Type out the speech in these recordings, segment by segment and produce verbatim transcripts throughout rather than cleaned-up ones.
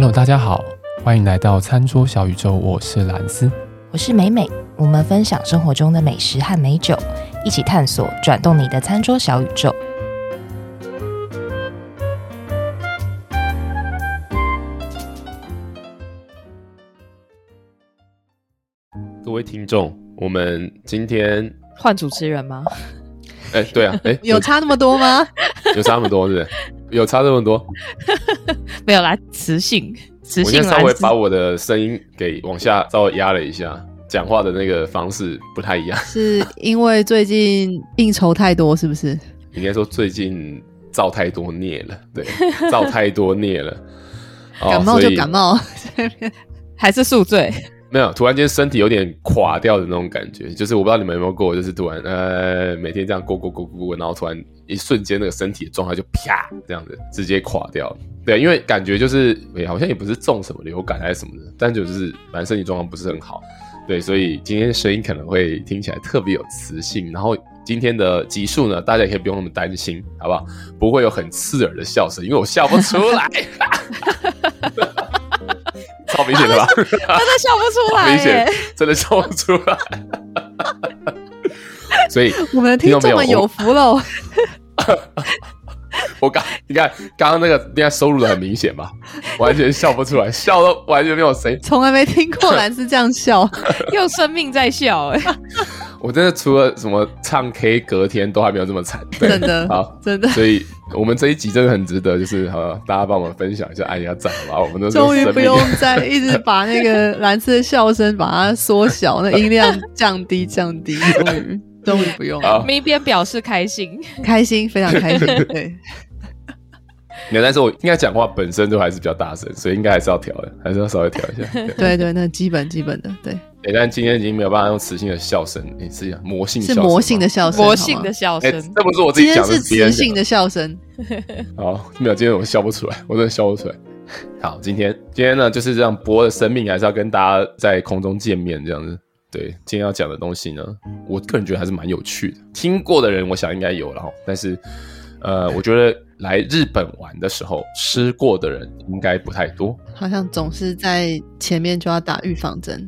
Hello， 大家好，欢迎来到餐桌小宇宙，我是兰斯，我是美美，我们分享生活中的美食和美酒，一起探索转动你的餐桌小宇宙。各位听众，我们今天换主持人吗？哎、欸，对啊，哎、欸，有差那么多吗？有差那么多是不是？有差这么多？没有啦，磁性，磁性。我先稍微把我的声音给往下稍微压了一下，讲话的那个方式不太一样。是因为最近应酬太多，是不是？应该说最近造太多孽了，对，造太多孽了。哦、感冒就感冒，还是宿醉。没有，突然间身体有点垮掉的那种感觉，就是我不知道你们有没有过，就是突然呃每天这样过过过过过，然后突然一瞬间那个身体的状态就啪这样子直接垮掉。对，因为感觉就是、欸、好像也不是中什么流感还是什么的，但就是反正身体状况不是很好。对，所以今天声音可能会听起来特别有磁性，然后今天的集数呢，大家也可以不用那么担心，好不好？不会有很刺耳的笑声，因为我笑不出来。超明显的吧，真的笑不出来、欸，明显真的笑不出来。所以我们的听众们有福了。我刚你看刚刚那个应该收入的很明显吧，完全笑不出来，笑都完全没有声音，从来没听过兰斯这样笑，用生命在笑哎、欸。我真的除了什么唱 K 隔天都还没有这么惨，真的，好，真的。所以我们这一集真的很值得，就是好大家帮我们分享一下，按一下赞吧。我们都终于不用再一直把那个蓝色的笑声把它缩小，那音量降低降低，终于终于不用了。咪边表示开心，开心，非常开心，对。但是我应该讲话本身都还是比较大声，所以应该还是要调的，还是要稍微调一下。对 对, 对，那基本基本的对。欸、但今天已经没有办法用磁性的笑声，你、欸、是魔性笑声，是魔性的笑声，魔性的笑声、欸。这不是我自己讲的，是磁性的笑声。好，没有，今天我笑不出来，我真的笑不出来。好，今天今天呢，就是这样，博的生命还是要跟大家在空中见面，这样子。对，今天要讲的东西呢，我个人觉得还是蛮有趣的。听过的人，我想应该有了，但是呃，我觉得。来日本玩的时候吃过的人应该不太多，好像总是在前面就要打预防针。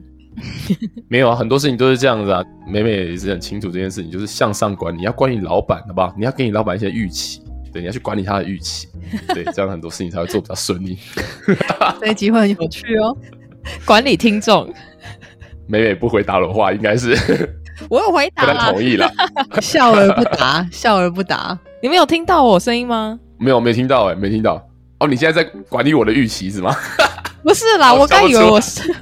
没有啊，很多事情都是这样子啊，美美也是很清楚这件事情，就是向上管理，你要管理老板好不好，你要给你老板一些预期，对，你要去管理他的预期，对，这样很多事情才会做比较顺利。这一集会很有趣哦，管理听众。美美不回答的话应该是我有回答啦，不太同意啦。笑而不答，笑而不答。你们有听到我声音吗？没有，没听到哎、欸，没听到。哦，你现在在管理我的预期是吗？不是啦，我刚以为我是，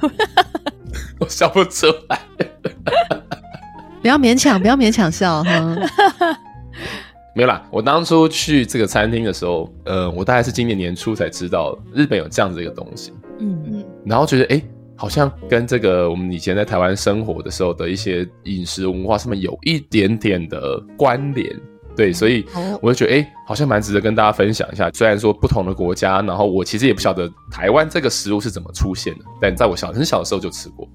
我笑不出来。不要勉强，不要勉强笑哈。没有啦，我当初去这个餐厅的时候，呃，我大概是今年年初才知道日本有这样子一个东西。嗯嗯。然后觉得哎。欸好像跟这个我们以前在台湾生活的时候的一些饮食文化上面有一点点的关联，对，所以我就觉得哎、欸，好像蛮值得跟大家分享一下。虽然说不同的国家，然后我其实也不晓得台湾这个食物是怎么出现的，但在我小很小的时候就吃过。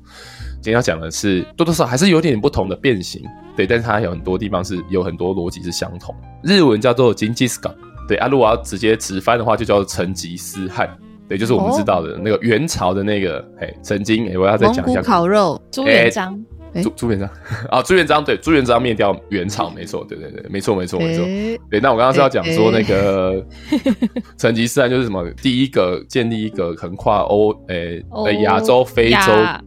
今天要讲的是多多少还是有点不同的变形，对，但是它有很多地方是有很多逻辑是相同。日文叫做ジンギスカン，对啊，如果要直接直翻的话，就叫做成吉思汗。对，就是我们知道的、哦、那个元朝的那个，哎，曾经，哎，我要再讲一下，蒙古烤肉，朱元璋，朱朱元璋啊，朱元璋，对，朱元璋灭掉元朝，没错，对对对，没错没错没错。对，那我刚刚是要讲说那个成吉思汗就是什么，第一个建立一个横跨欧，哎，亚洲、非洲、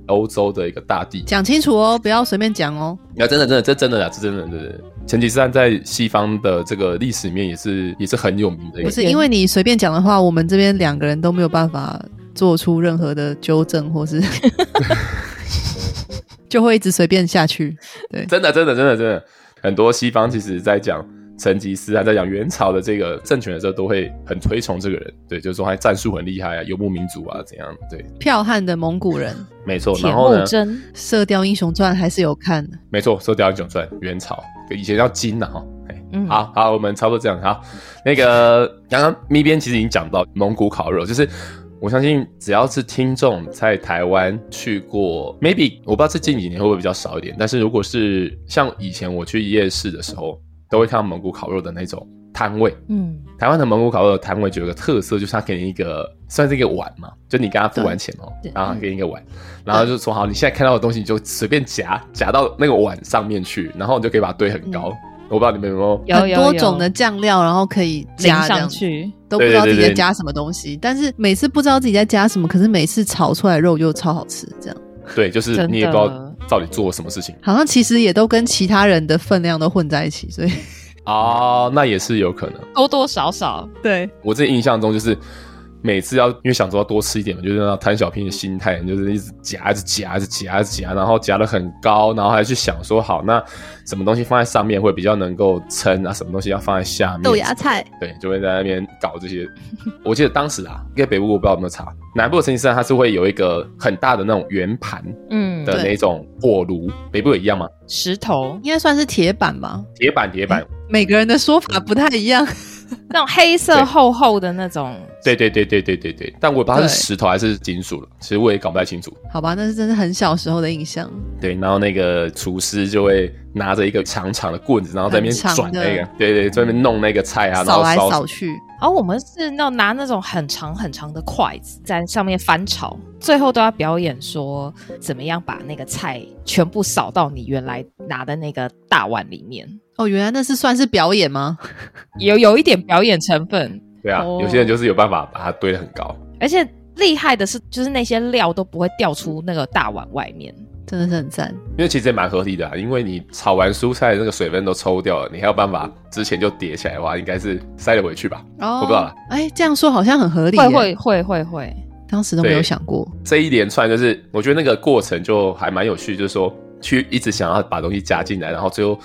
欧洲的一个大帝。讲清楚哦，不要随便讲哦。啊，真的真的，这真的啦，这真的真的。成吉思汗在西方的这个历史里面也是也是很有名的一个。不是因为你随便讲的话，我们这边两个人都没有办法做出任何的纠正，或是就会一直随便下去。对，真的真的真的真的，很多西方其实在讲成吉思汗在讲元朝的这个政权的时候，都会很推崇这个人。对，就是说他战术很厉害啊，游牧民族啊怎样？对，剽悍的蒙古人。没错，然后呢？射雕英雄传还是有看的。没错，射雕英雄传元朝以前叫金啊、哦嗯、好好，我们差不多这样。好，那个刚刚咪边其实已经讲到蒙古烤肉，就是我相信只要是听众在台湾去过 ，maybe 我不知道这近几年会不会比较少一点，但是如果是像以前我去夜市的时候，都会看到蒙古烤肉的那种。摊位，嗯，台湾的蒙古烤肉的摊位就有个特色，就是他给你一个算是一个碗嘛，就你跟他付完钱嘛，然后他给你一个碗，然后就说好，你现在看到的东西你就随便夹，夹到那个碗上面去，然后你就可以把它堆很高。嗯，我不知道你们有没有，有很多种的酱料，然后可以加上去，都不知道自己在加什么东西，对对对对，但是每次不知道自己在加什么，可是每次炒出来肉就超好吃，这样。对，就是你也不知道到底做了什么事情，好像其实也都跟其他人的分量都混在一起，所以哦，那也是有可能，多多少少。对，我自己印象中就是每次要因为想说要多吃一点嘛，就是那贪小便宜的心态，就是一直夹，一直夹，一直夹，一直夹，然后夹得很高，然后还去想说好，那什么东西放在上面会比较能够撑啊，什么东西要放在下面。豆芽菜。对，就会在那边搞这些。我记得当时啊，因为北部我不知道有没有查，南部的成吉思汗它是会有一个很大的那种圆盘，嗯，的那种火炉，北部也一样吗？石头应该算是铁板吧？铁板，铁板。每个人的说法不太一样。那种黑色厚厚的那种，对对对对对对对，但我不知道它是石头还是金属了，其实我也搞不太清楚。好吧，那是真的很小时候的印象。对，然后那个厨师就会拿着一个长长的棍子，然后在那边转那个，对 对, 對，在那边弄那个菜啊，然后扫来扫去。然后、哦、我们是那拿那种很长很长的筷子在上面翻炒，最后都要表演说怎么样把那个菜全部扫到你原来拿的那个大碗里面。哦，原来那是算是表演吗？有有一点表演成分。对啊、哦、有些人就是有办法把它堆得很高，而且厉害的是就是那些料都不会掉出那个大碗外面，真的是很赞。因为其实也蛮合理的啊，因为你炒完蔬菜那个水分都抽掉了，你还有办法之前就叠起来的话，应该是塞了回去吧。哦，我不知道啦。哎、欸，这样说好像很合理耶。会会会会会，当时都没有想过。这一连串就是我觉得那个过程就还蛮有趣，就是说去一直想要把东西加进来，然后最后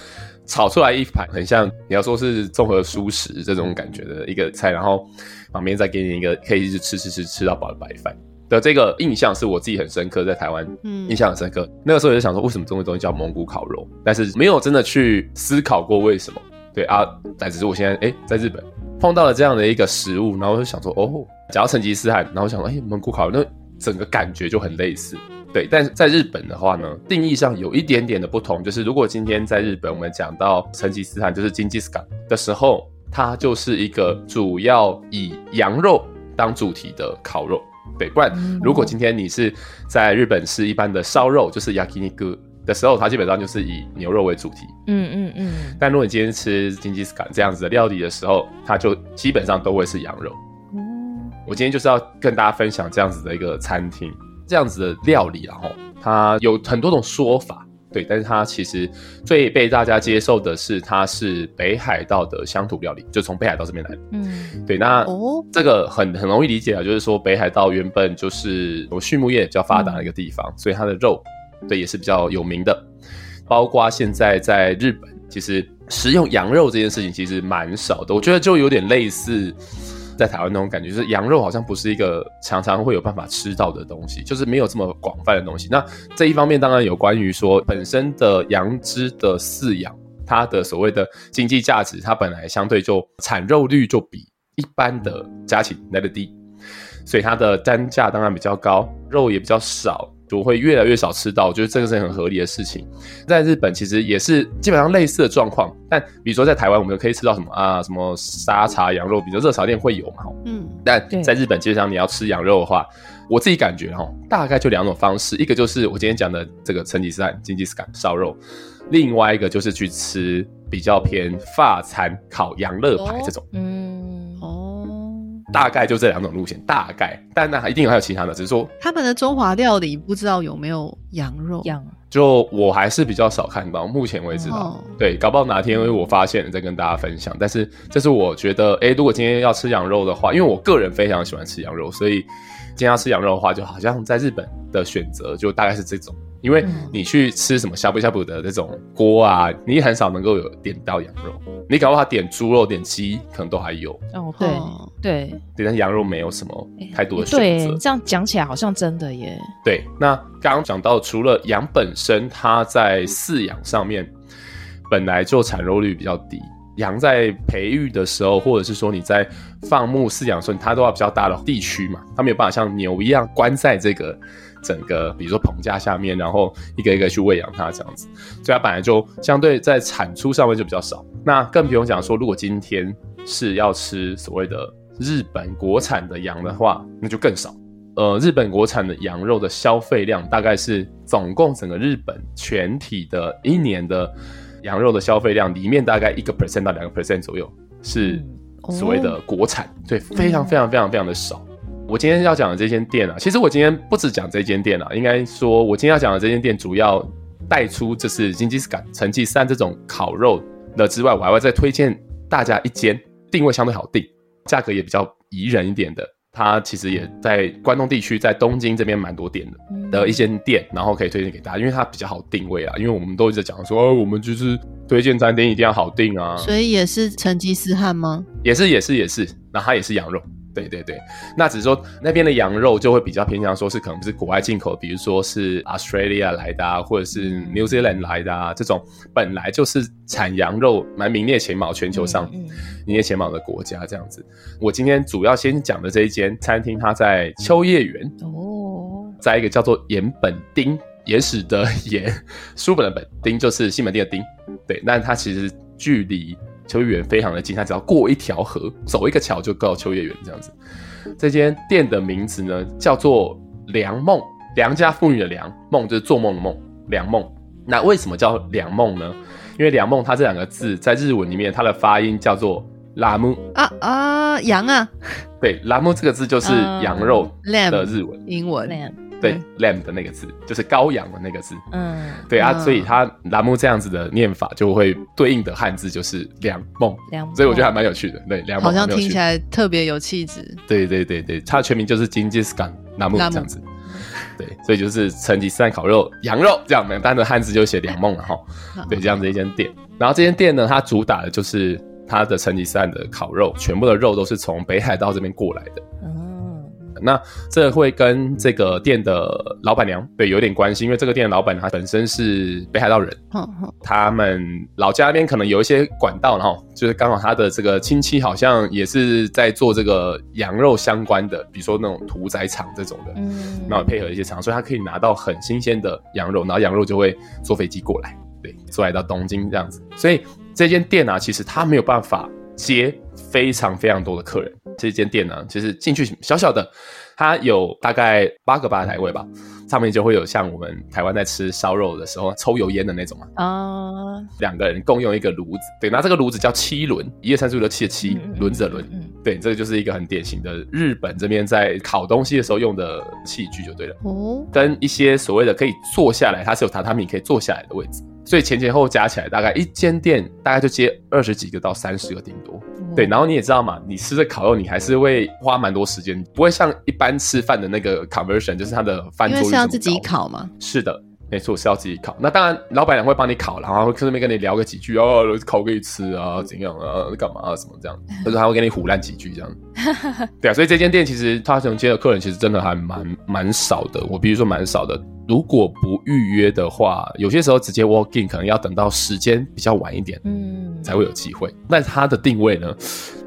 炒出来一盘很像你要说是综合蔬食这种感觉的一个菜，然后旁边再给你一个可以一直吃吃吃吃到饱的白饭。的这个印象是我自己很深刻，在台湾印象很深刻。那个时候也是想说为什么中国东西叫蒙古烤肉，但是没有真的去思考过为什么。对啊，但只是我现在、欸、在日本碰到了这样的一个食物，然后就想说哦，讲到成吉思汗，然后想说、欸、蒙古烤肉，那整个感觉就很类似。对，但是在日本的话呢，定义上有一点点的不同，就是如果今天在日本我们讲到成吉思汗就是金吉斯汗的时候，它就是一个主要以羊肉当主题的烤肉。对，不然如果今天你是在日本吃一般的烧肉，就是 yakiniku 的时候，它基本上就是以牛肉为主题。嗯嗯嗯。但如果你今天吃金吉斯坎这样子的料理的时候，它就基本上都会是羊肉。嗯。我今天就是要跟大家分享这样子的一个餐厅，这样子的料理，然后它有很多种说法。对，但是它其实最被大家接受的是它是北海道的乡土料理，就从北海道这边来的。嗯，对，那、哦、这个很很容易理解啊，就是说北海道原本就是有畜牧业比较发达的一个地方、嗯、所以它的肉对也是比较有名的。包括现在在日本其实食用羊肉这件事情其实蛮少的，我觉得就有点类似在台湾那种感觉，就是羊肉好像不是一个常常会有办法吃到的东西，就是没有这么广泛的东西。那这一方面当然有关于说本身的羊只的饲养，它的所谓的经济价值，它本来相对就产肉率就比一般的家禽来得低，所以它的单价当然比较高，肉也比较少，就会越来越少吃到，我觉得这个是很合理的事情。在日本其实也是基本上类似的状况，但比如说在台湾我们可以吃到什么啊，什么沙茶羊肉，比如说热炒店会有嘛，嗯，但在日本基本上你要吃羊肉的话，我自己感觉齁，大概就两种方式，一个就是我今天讲的这个成吉思汗金吉斯汗烧肉，另外一个就是去吃比较偏法餐烤羊肋排这种、哦、嗯哦。大概就这两种路线，大概，但那一定还有其他的，只是说他们的中华料理不知道有没有羊肉，就我还是比较少看到，目前为止吧、哦。对，搞不好哪天我发现了再跟大家分享。但是这是我觉得，哎、欸，如果今天要吃羊肉的话，因为我个人非常喜欢吃羊肉，所以今天要吃羊肉的话，就好像在日本的选择就大概是这种。因为你去吃什么呷哺呷哺的这种锅啊，你很少能够有点到羊肉，你搞不好点猪肉点鸡可能都还有哦，对对对，但是羊肉没有什么太多的选择、欸、对，这样讲起来好像真的耶。对，那刚刚讲到除了羊本身它在饲养上面本来就产肉率比较低，羊在培育的时候或者是说你在放牧饲养的时候，它都要比较大的地区嘛，它没有办法像牛一样关在这个整个比如说棚架下面，然后一个一个去喂养它这样子，所以它本来就相对在产出上面就比较少。那更不用讲说如果今天是要吃所谓的日本国产的羊的话，那就更少。呃，日本国产的羊肉的消费量大概是总共整个日本全体的一年的羊肉的消费量里面大概 百分之一 到 百分之二 左右是所谓的国产，对，非常非常非常非常的少。我今天要讲的这间店啊，其实我今天不只讲这间店啊，应该说我今天要讲的这间店主要带出就是金吉斯坎、成吉思汗这种烤肉的之外，我还会再推荐大家一间定位相对好定，价格也比较宜人一点的，它其实也在关东地区，在东京这边蛮多店的的一间店，然后可以推荐给大家，因为它比较好定位啦。因为我们都一直讲说、哦、我们就是推荐餐厅一定要好定啊，所以也是成吉思汗吗？也是也是也是，然后它也是羊肉，对对对。那只是说那边的羊肉就会比较偏向说是可能是国外进口，比如说是 Australia 来的啊，或者是 New Zealand 来的啊，这种本来就是产羊肉蛮名列前茅，全球上名列前茅的国家这样子。我今天主要先讲的这一间餐厅，它在秋叶原，在一个叫做岩本町，岩石的岩，书本的本，町就是西门町的町，对。那它其实距离秋叶原非常的近，它只要过一条河，走一个桥就到秋叶原这样子。这间店的名字呢叫做良梦，良家妇女的良，梦就是做梦的梦，良梦。那为什么叫良梦呢？因为良梦它这两个字在日文里面它的发音叫做拉姆啊啊，羊啊，对，拉姆这个字就是羊肉的日文、uh, lamb, 英文 lamb, 对、嗯、lamb 的那个字就是羔羊的那个字，嗯，对啊、嗯、所以它拉姆这样子的念法就会对应的汉字就是良梦，所以我觉得还蛮有趣的，对，良梦好像听起来特别有气质，对对对对，它的全名就是金吉斯坎拉姆这样子，对，所以就是成吉思汗烤肉羊肉这样，但是汉字就写良梦了哈，对，这样子一间店。然后这间店呢，它主打的就是它的成吉思汗的烤肉，全部的肉都是从北海道这边过来的、嗯、那这会跟这个店的老板娘对有点关系，因为这个店的老板她本身是北海道人、嗯嗯、他们老家那边可能有一些管道，然后就是刚好他的这个亲戚好像也是在做这个羊肉相关的，比如说那种屠宰场这种的、嗯、然后配合一些厂，所以他可以拿到很新鲜的羊肉，然后羊肉就会坐飞机过来，对，坐来到东京这样子。所以这间店啊，其实它没有办法接非常非常多的客人。这间店呢、啊，其实进去小小的，它有大概八个吧台位吧，上面就会有像我们台湾在吃烧肉的时候抽油烟的那种啊，哦、两个人共用一个炉子，对，那这个炉子叫七轮，一二三四五六七的七，轮子的轮，对，这个就是一个很典型的日本这边在烤东西的时候用的器具就对了，哦，跟一些所谓的可以坐下来，它是有榻榻米可以坐下来的位置。所以前前后加起来大概一间店大概就接二十几个到三十个顶多，对，然后你也知道嘛，你吃这烤肉你还是会花蛮多时间，不会像一般吃饭的那个 conversion 就是它的翻桌率这么高，因为是要自己烤嘛，是的没错，是要自己烤。那当然老板娘会帮你烤，然后顺便跟你聊个几句，哦，烤给你吃啊怎样啊干嘛啊什么这样，或者他会跟你唬烂几句这样对啊，所以这间店其实他能接的客人其实真的还蛮蛮少的，我必须说蛮少的。如果不预约的话，有些时候直接 walk in 可能要等到时间比较晚一点，嗯，才会有机会。但它的定位呢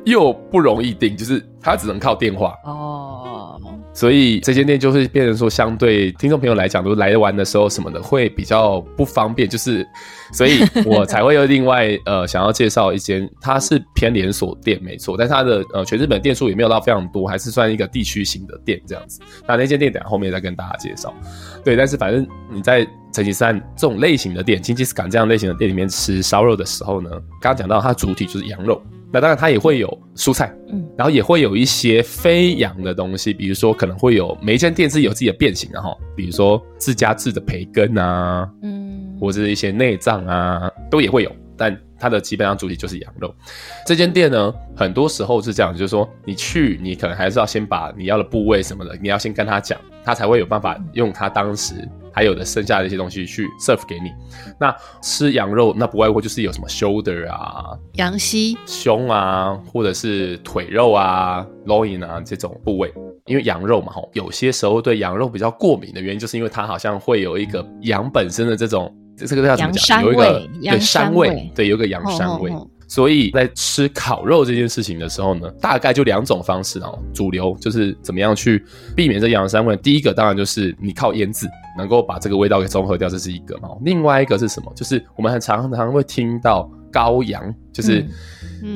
又不容易定，就是它只能靠电话哦，所以这间店就是变成说相对听众朋友来讲，都来玩的时候什么的会比较不方便，就是所以我才会有另外呃想要介绍一间，它是偏连锁店没错，但它的呃全日本店数也没有到非常多，还是算一个地区型的店这样子。那那间店等一下后面再跟大家介绍，对，但但是反正你在成吉思汗这种类型的店，金吉斯坎这样类型的店里面吃烧肉的时候呢，刚刚讲到它主体就是羊肉，那当然它也会有蔬菜，嗯，然后也会有一些非羊的东西，比如说可能会有每一间店是有自己的变形的哈，比如说自家制的培根啊，嗯，或者是一些内脏啊，都也会有，但它的基本上主体就是羊肉。这间店呢，很多时候是这样，就是说你去，你可能还是要先把你要的部位什么的，你要先跟他讲，他才会有办法用他当时还有的剩下的一些东西去 serve 给你。那吃羊肉，那不外乎就是有什么 shoulder 啊、羊膝、胸啊，或者是腿肉啊、loin 啊这种部位。因为羊肉嘛，有些时候对羊肉比较过敏的原因，就是因为它好像会有一个羊本身的这种。这个叫怎么讲？有一个对膻味，对，有一个羊膻味。所以在吃烤肉这件事情的时候呢，大概就两种方式哦。主流就是怎么样去避免这羊膻味。第一个当然就是你靠腌制，能够把这个味道给中和掉，这是一个嘛。另外一个是什么？就是我们很常常会听到。羔羊，就是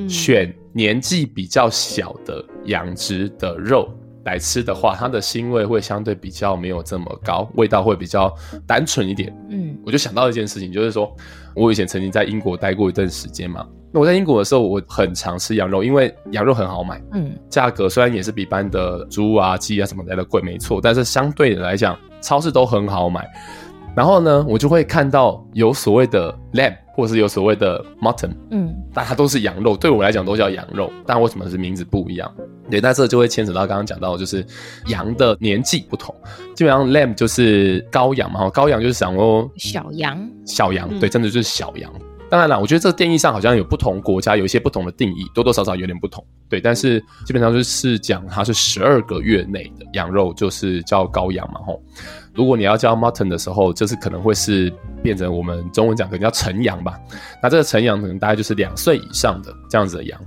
选年纪比较小的养殖的肉来吃的话，它的腥味会相对比较没有这么高，味道会比较单纯一点。嗯，我就想到一件事情，就是说我以前曾经在英国待过一段时间嘛，那我在英国的时候我很常吃羊肉，因为羊肉很好买，嗯，价格虽然也是比一般的猪啊鸡啊什么来的贵没错，但是相对的来讲超市都很好买。然后呢我就会看到有所谓的 lamb 或是有所谓的 mutton， 嗯，但它都是羊肉，对我来讲都叫羊肉，但为什么是名字不一样？对，那这就会牵扯到刚刚讲到就是羊的年纪不同，基本上 lamb 就是羔羊嘛，羔羊就是想说小羊，小羊、嗯、对，真的就是小羊。当然啦，我觉得这个定义上好像有不同国家有一些不同的定义，多多少少有点不同，对，但是基本上就是讲它是十二个月内的羊肉就是叫羔羊嘛吼。如果你要叫 mutton 的时候，就是可能会是变成我们中文讲可能叫成羊吧，那这个成羊可能大概就是两岁以上的这样子的羊，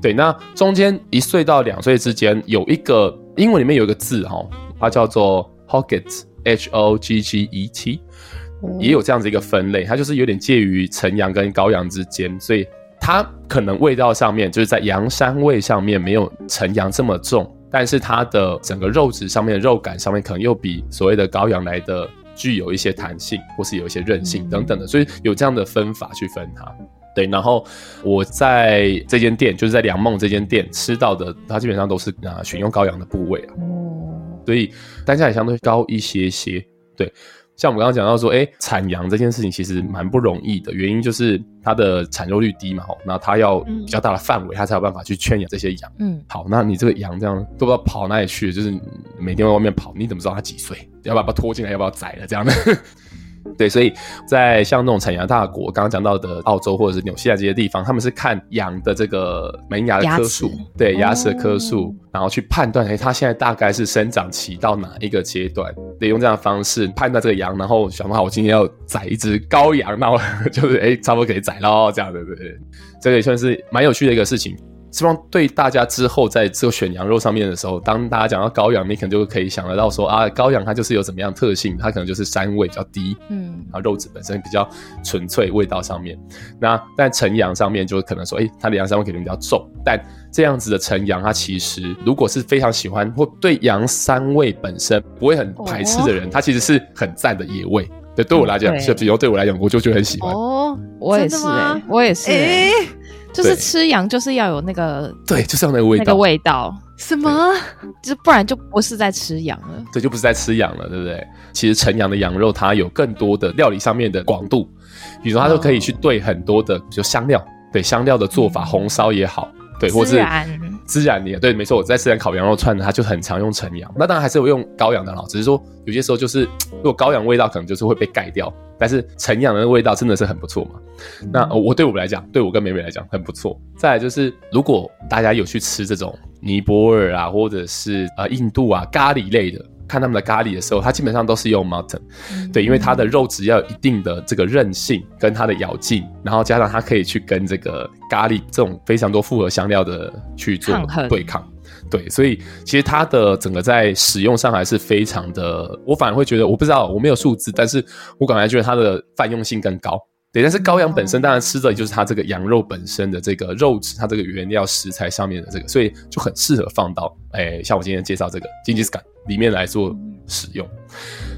对，那中间一岁到两岁之间有一个英文里面有一个字吼，它叫做 Hogget H O G G E T，也有这样子一个分类，它就是有点介于成羊跟羔羊之间，所以它可能味道上面就是在羊膻味上面没有成羊这么重，但是它的整个肉质上面的肉感上面可能又比所谓的羔羊来的具有一些弹性或是有一些韧性等等的，所以有这样的分法去分它，对。然后我在这间店就是在良梦这间店吃到的，它基本上都是、呃、选用羔羊的部位、啊、所以单价也相对高一些些，对。像我们刚刚讲到说，哎，产羊这件事情其实蛮不容易的，原因就是它的产肉率低嘛，那它要比较大的范围，它才有办法去圈养这些羊。嗯，好，那你这个羊这样都不知道跑哪里去，就是每天在外面跑，你怎么知道它几岁？要不要把它拖进来？要不要宰了？这样的。对，所以在像那种产羊大国，刚刚讲到的澳洲或者是纽西兰这些地方，他们是看羊的这个门牙的颗数，对，牙齿的颗数、哦，然后去判断，哎，它现在大概是生长期到哪一个阶段，对，用这样的方式判断这个羊，然后想好，我今天要宰一只羔羊，那我就是哎，差不多可以宰咯，这样对不对？这个也算是蛮有趣的一个事情。希望对大家之后在这个选羊肉上面的时候，当大家讲到羔羊，你可能就可以想得到说啊，羔羊它就是有怎么样的特性，它可能就是膻味比较低，嗯，然后肉质本身比较纯粹，味道上面。那在成羊上面就可能说，哎、欸，它的羊膻味可能比较重，但这样子的成羊，它其实如果是非常喜欢或对羊膻味本身不会很排斥的人，哦、它其实是很赞的野味。对，对我来讲，所以比如对我来讲，我就觉得很喜欢。哦，我也是、欸，我也是、欸。欸就是吃羊就是要有那个，对，就是要那个味道，那个味道什么，就不然就不是在吃羊了，对，就不是在吃羊了，对不对？其实成羊的羊肉它有更多的料理上面的广度，比如说它就可以去对很多的，比如香料，对，香料的做法，红烧也好，对，或是孜然，孜然也对，没错，我在孜然烤羊肉串它就很常用成羊，那当然还是有用羔羊的啦，只是说有些时候就是如果羔羊味道可能就是会被盖掉，但是成羊的味道真的是很不错嘛。那我对我来讲，对我跟妹妹来讲很不错。再来就是，如果大家有去吃这种尼泊尔啊，或者是呃印度啊咖喱类的，看他们的咖喱的时候，它基本上都是用 mutton， 对，因为它的肉质要有一定的这个韧性跟它的咬劲，然后加上它可以去跟这个咖喱这种非常多复合香料的去做对抗。对，所以其实它的整个在使用上还是非常的，我反而会觉得，我不知道，我没有数字，但是我感觉觉得它的泛用性更高。对，但是羔羊本身当然吃的就是它这个羊肉本身的这个肉质，它这个原料食材上面的这个，所以就很适合放到诶，像我今天介绍这个金吉斯坎里面来做使用。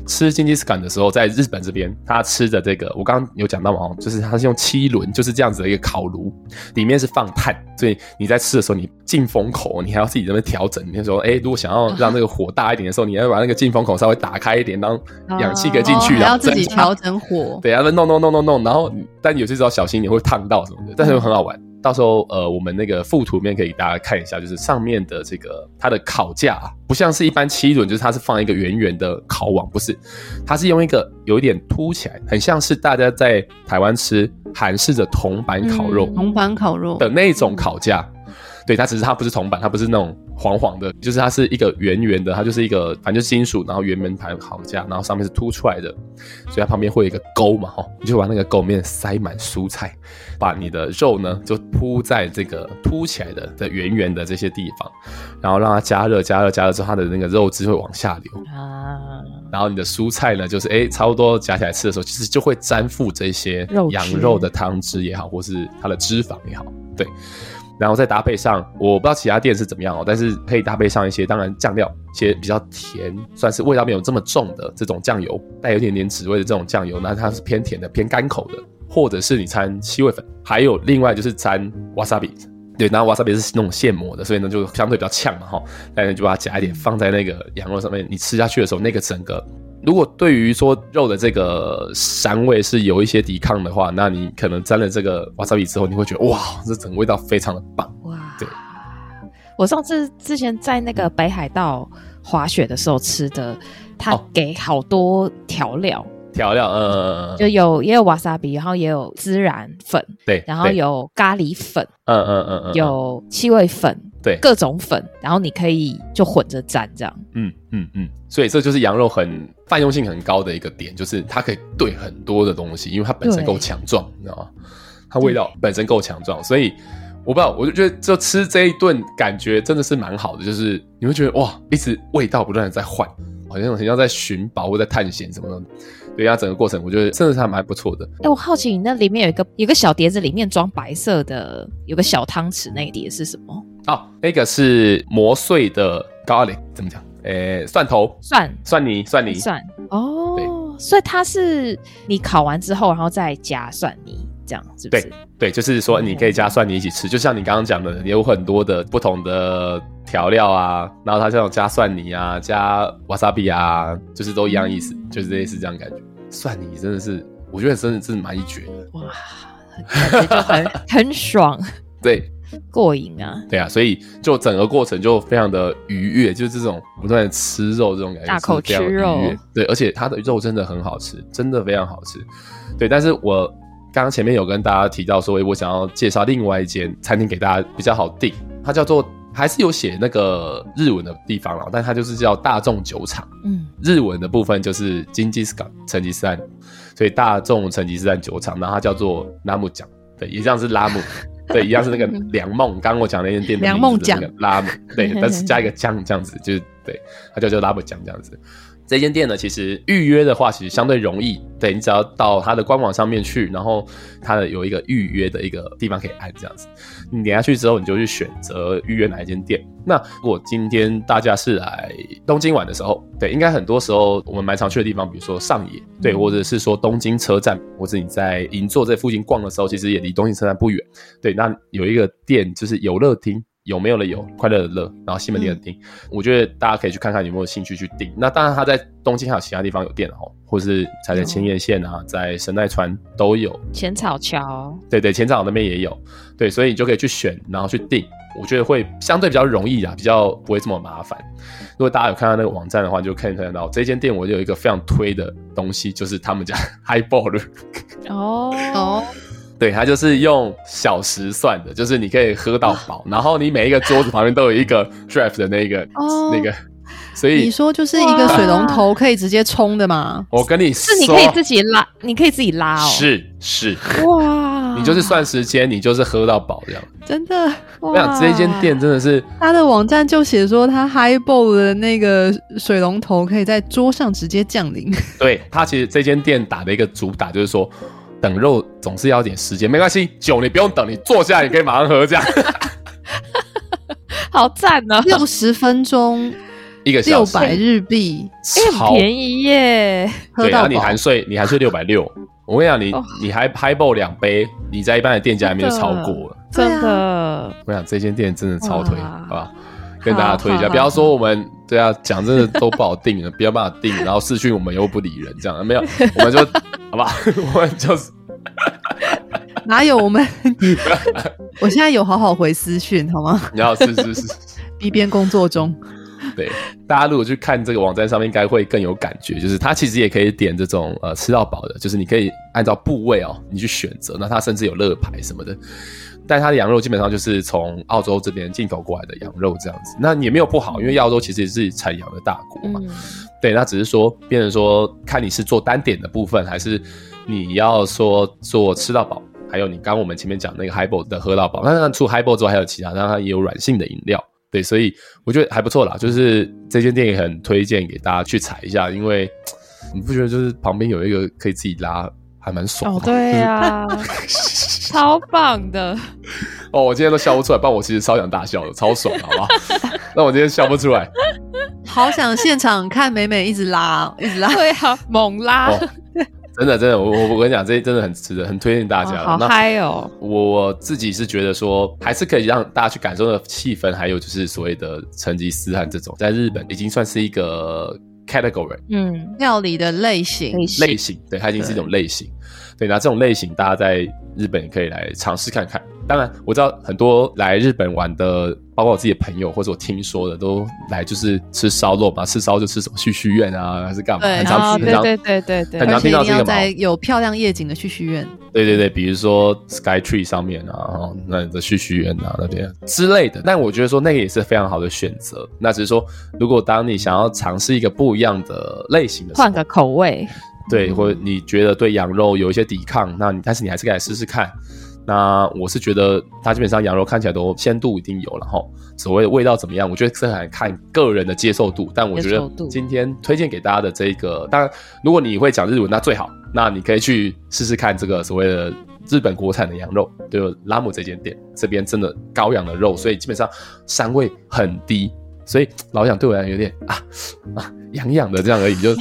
吃金吉斯坎的时候，在日本这边，他吃的这个我刚刚有讲到嘛，就是它是用七轮，就是这样子的一个烤炉，里面是放炭，所以你在吃的时候，你进风口你还要自己在那边调整。你说，哎，如果想要让那个火大一点的时候，你要把那个进风口稍微打开一点，让氧气给进去，哦、然后还要自己调整火。对啊，那弄弄弄弄弄，然后。但有些时候小心你会烫到什么的，但是很好玩。到时候呃，我们那个附图面可以给大家看一下，就是上面的这个它的烤架、啊、不像是一般七轮，就是它是放一个圆圆的烤网，不是，它是用一个有一点凸起来，很像是大家在台湾吃韩式的铜板烤肉，铜板烤肉的那种烤架。对，它只是它不是铜板，它不是那种黄黄的，就是它是一个圆圆的，它就是一个反正就是金属，然后圆圆盘行架，然后上面是凸出来的，所以它旁边会有一个钩嘛，哦，你就把那个钩里面塞满蔬菜，把你的肉呢就铺在这个凸起来的这圆圆的这些地方，然后让它加热加热加热之后，它的那个肉汁会往下流啊，然后你的蔬菜呢就是哎差不多夹起来吃的时候，其实就会沾附这些羊肉的汤汁也好，或是它的脂肪也好，对。然后再搭配上，我不知道其他店是怎么样哦，但是可以搭配上一些，当然酱料，一些比较甜，算是味道没有这么重的这种酱油，带有一点点脂味的这种酱油，那它是偏甜的、偏干口的，或者是你掺七味粉，还有另外就是掺 wasabi， 对，然后 wasabi 是那种现磨的，所以呢就相对比较呛嘛哈，但是就把它夹一点放在那个羊肉上面，你吃下去的时候，那个整个。如果对于说肉的这个膻味是有一些抵抗的话，那你可能沾了这个 wasabi 之后，你会觉得哇，这整个味道非常的棒。哇，对，我上次之前在那个北海道滑雪的时候吃的，它给好多调料。哦，调料，嗯，就有也有 wasabi， 然后也有孜然粉，对，然后有咖喱粉，嗯嗯嗯嗯，有七味粉，对，各种粉，然后你可以就混着蘸这样，嗯嗯嗯，所以这就是羊肉很泛用性很高的一个点，就是它可以对很多的东西，因为它本身够强壮，你知道吗？它味道本身够强壮，所以我不知道，我就觉得就吃这一顿感觉真的是蛮好的，就是你会觉得哇，一直味道不断的在换，好像很像在寻宝或在探险什么的。对，它整个过程我觉得真的是还蛮不错的。哎，我好奇你那里面有一个有个小碟子，里面装白色的，有个小汤匙，那一碟是什么？哦，那个是磨碎的 garlic， 怎么讲？哎，蒜头，蒜，蒜泥，蒜泥，蒜。哦，对，所以它是你烤完之后，然后再加蒜泥。这样是不是？对对，就是说你可以加蒜泥一起吃，就像你刚刚讲的，有很多的不同的调料啊，然后它像加蒜泥啊，加 wasabi 啊，就是都一样意思，就是类似这样感觉。蒜泥真的是，我觉得真的是蛮一绝的，哇，感觉就很很爽，对，过瘾啊，对啊，所以就整个过程就非常的愉悦，就是这种不断的吃肉这种感觉，大口吃肉，对，而且它的肉真的很好吃，真的非常好吃，对，但是我。刚刚前面有跟大家提到说我想要介绍另外一间餐厅给大家比较好订，它叫做还是有写那个日文的地方啦，但它就是叫大众酒厂，嗯，日文的部分就是金吉斯港成吉思汗，所以大众成吉思汗酒厂，然后它叫做拉姆酱，对，一样是拉姆对，一样是那个梁梦，刚刚我讲那间店的名字，那个拉姆，对，但是加一个酱这样子，就是对，它叫做拉姆酱这样子。这间店呢，其实预约的话，其实相对容易。对，你只要到它的官网上面去，然后它的有一个预约的一个地方可以按这样子。你点下去之后，你就去选择预约哪一间店。那如果今天大家是来东京玩的时候，对，应该很多时候我们蛮常去的地方，比如说上野，对，或者是说东京车站，或者你在银座这附近逛的时候，其实也离东京车站不远。对，那有一个店就是有乐町。有没有的有快乐的乐，然后西门町的町、嗯、我觉得大家可以去看看有没有兴趣去订。那当然他在东京还有其他地方有店哦，或是才在千叶县啊、嗯、在神奈川都有，浅草桥，对对，浅草那边也有，对，所以你就可以去选然后去订，我觉得会相对比较容易啊，比较不会这么麻烦。如果大家有看到那个网站的话，就可以看到这间店我有一个非常推的东西，就是他们家 Highball 哦哦对，它就是用小时算的，就是你可以喝到饱、啊、然后你每一个桌子旁边都有一个 draft 的那个、哦、那个，所以你说就是一个水龙头可以直接冲的吗？我跟你说是你可以自己拉，你可以自己拉哦，是是，哇你就是算时间，你就是喝到饱这样，真的哇，我想这间店真的是，它的网站就写说它 highball 的那个水龙头可以在桌上直接降临，对，它其实这间店打的一个主打就是说等肉总是要点时间，没关系，酒你不用等，你坐下来你可以马上喝这样好赞哦，六十分钟一个小时六百日币，超便宜耶，喝到饱，你含税你含税六百六十，我跟你讲你、哦、你还highball两杯，你在一般的店家里面就超过了，真的，真的我想这间店真的超推，好不好跟大家推一下，不要说我们对啊讲真的都不好定了不要办法定，然后视讯我们又不理人这样，没有我们就好吧我们就是哪有我们我现在有好好回私讯好吗？你好，是是是，一边工作中对，大家如果去看这个网站上面应该会更有感觉，就是它其实也可以点这种呃吃到饱的，就是你可以按照部位哦你去选择，那它甚至有肋排什么的，但它的羊肉基本上就是从澳洲这边进口过来的羊肉这样子，那也没有不好，因为澳洲其实也是产羊的大国嘛、嗯、对，那只是说变成说看你是做单点的部分，还是你要说做吃到饱，还有你刚我们前面讲那个 Highball 的喝到饱，那除 Highball 之后还有其他，那它也有软性的饮料，对，所以我觉得还不错啦，就是这间店也很推荐给大家去踩一下，因为你不觉得就是旁边有一个可以自己拉还蛮爽的、哦、对啊、就是、超棒的哦，我今天都笑不出来，不然我其实超想大笑的，超爽好不好那我今天笑不出来，好想现场看美美一直拉一直拉，对啊，猛拉、哦、真的真的， 我, 我跟你讲这真的很值得，很推荐大家、哦、好嗨哦，我自己是觉得说还是可以让大家去感受的气氛，还有就是所谓的成吉思汗这种在日本已经算是一个category， 嗯，料理的类型类型，对，它已经是一种类型， 对, 对，那这种类型大家在日本也可以来尝试看看，当然我知道很多来日本玩的包括我自己的朋友或者我听说的都来就是吃烧肉嘛，吃烧就吃什么旭旭苑啊还是干嘛，对，很常听到，对对对对，很常听到这个嘛，而且一定要在有漂亮夜景的旭旭苑，对对对，比如说 Skytree 上面啊，那的旭旭苑啊那边之类的，但我觉得说那个也是非常好的选择，那只是说如果当你想要尝试一个不一样的类型的时候，换个口味，对，或者你觉得对羊肉有一些抵抗，那你但是你还是可以来试试看，那我是觉得它基本上羊肉看起来都鲜度一定有了齁，所谓味道怎么样我觉得是很看个人的接受度，但我觉得今天推荐给大家的这个，当然如果你会讲日文那最好，那你可以去试试看这个所谓的日本国产的羊肉，对，拉姆这间店这边真的羔羊的肉，所以基本上膻味很低，所以老想对我来有点啊啊痒痒的这样而已，就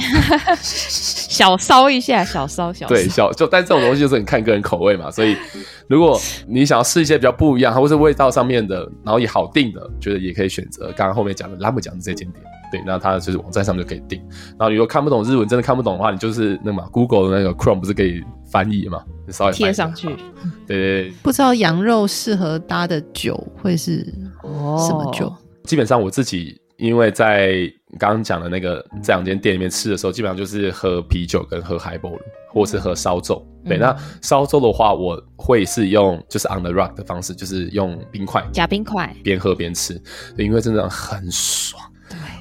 小烧一下，小烧小烧，对，小就但这种东西就是很看个人口味嘛，所以如果你想要试一些比较不一样或是味道上面的然后也好定的，觉得也可以选择刚刚后面讲的拉姆讲的这间店，对，那它就是网站上面就可以定，然后你如果看不懂日文真的看不懂的话，你就是那嘛 Google 的那个 Chrome 不是可以翻译嘛，稍微贴上去，对对对，不知道羊肉适合搭的酒会是什么酒、哦，基本上我自己因为在刚刚讲的那个这两间店里面吃的时候，基本上就是喝啤酒跟喝 Highball 或是喝烧酒、嗯、对，那烧酒的话我会是用就是 on the rock 的方式，就是用冰块加冰块边喝边吃，对，因为真的很爽，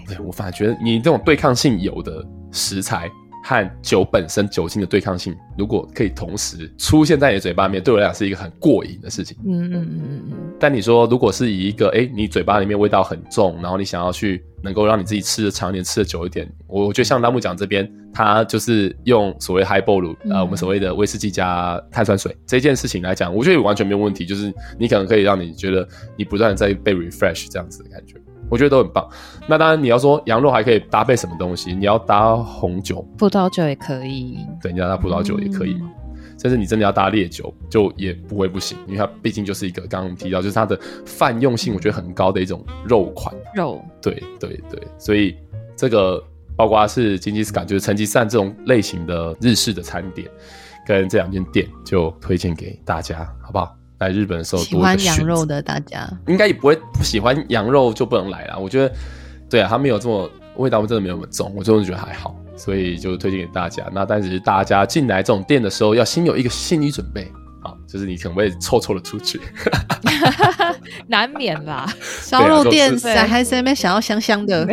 对, 对我反而觉得你这种对抗性有的食材和酒本身酒精的对抗性如果可以同时出现在你的嘴巴里面，对我来讲是一个很过瘾的事情，嗯嗯嗯嗯。但你说如果是以一个诶你嘴巴里面味道很重，然后你想要去能够让你自己吃的长一点吃的久一点，我觉得像拉姆讲这边他就是用所谓 highball、嗯、呃，我们所谓的威士忌加碳酸水这件事情来讲，我觉得完全没有问题，就是你可能可以让你觉得你不断在被 refresh 这样子的感觉，我觉得都很棒。那当然你要说羊肉还可以搭配什么东西，你要搭红酒葡萄酒也可以，对，你要搭葡萄酒也可以嘛、嗯，甚至你真的要搭烈酒就也不会不行，因为它毕竟就是一个刚刚提到就是它的泛用性我觉得很高的一种肉款，肉，对对对，所以这个包括是成吉思汗就是成吉思汗这种类型的日式的餐点跟这两间店就推荐给大家好不好，来日本的时候多一个选择，喜欢羊肉的大家应该也不会不喜欢羊肉就不能来啦，我觉得对啊，它没有这么味道真的没有那么重，我真的觉得还好，所以就推荐给大家，那但是大家进来这种店的时候要先有一个心理准备啊，就是你可能会臭臭的出去难免啦，烧肉店还是在那边想要香香的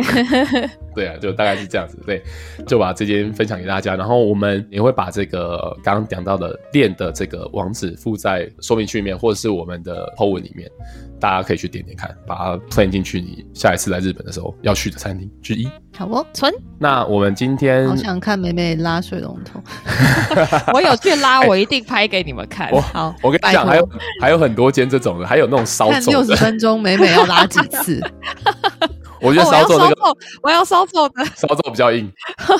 对啊，就大概是这样子，对，就把这间分享给大家，然后我们也会把这个刚刚讲到的店的这个网址附在说明区里面或者是我们的 po 文里面，大家可以去点点看，把它 plan 进去你下一次来日本的时候要去的餐厅之一，好哦，存，那我们今天好想看妹妹拉水龙头我有去拉、欸、我一定拍给你们看，我好，我跟你讲还有还有很多间这种的，还有那种烧酒的，看六十分钟妹妹要拉几次我觉得烧酒那个、哦、我要烧酒的，烧酒比较硬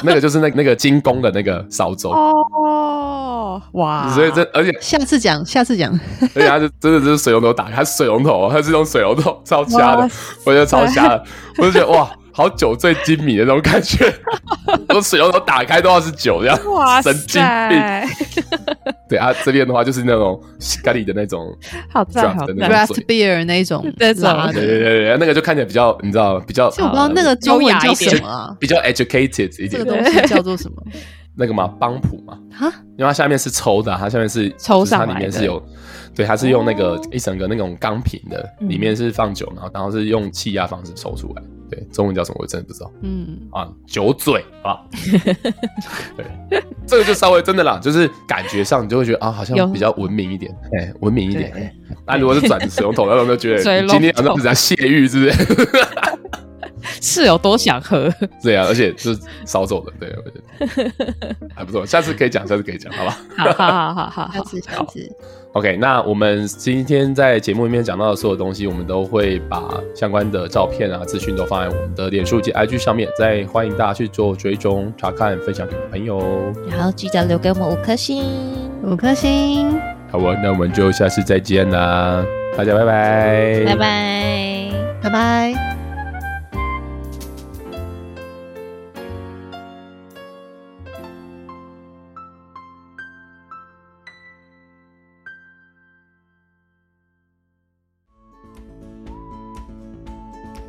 那个就是那个那个精工的那个烧酒哦，哇，所以这而且下次讲下次讲而且它是真的就是水龙头打开，它是水龙头，它是用水龙头超瞎的，我觉得超瞎的我就觉得哇好酒醉金迷的那种感觉，我水龙头打开都要是酒这样，哇塞，神经病。对啊，这边的话就是那种咖喱的那种好在好在 Draft Beer 那种对对对对，那个就看起来比较你知道比较，其实我不知道那个中文叫什么啊，比较 educated 一点，这个东西叫做什么那个嘛，邦普嘛，因为它下面是抽的、啊，它下面是抽上来的，它里面是有，对，它是用那个、哦、一整个那种钢瓶的，里面是放酒，然后然后是用气压方式抽出来，对，中文叫什么我真的不知道，嗯啊，酒嘴啊，对，这个就稍微真的啦，就是感觉上你就会觉得啊，好像比较文明一点，哎，文明一点，那、啊、如果是转水龙头，那种就觉得今天好像比较泄欲，是不是？是有多想喝，对啊，而且是少走的，对，我觉得还不错，下次可以讲，下次可以讲，好吧？好好好好好，下次下次。OK， 那我们今天在节目里面讲到的所有东西，我们都会把相关的照片啊、资讯都放在我们的脸书及 I G 上面，再欢迎大家去做追踪、查看、分享给朋友，然后记得留给我们五颗星，五颗星。好啊，那我们就下次再见啦，大家拜拜，拜拜，拜拜。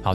好，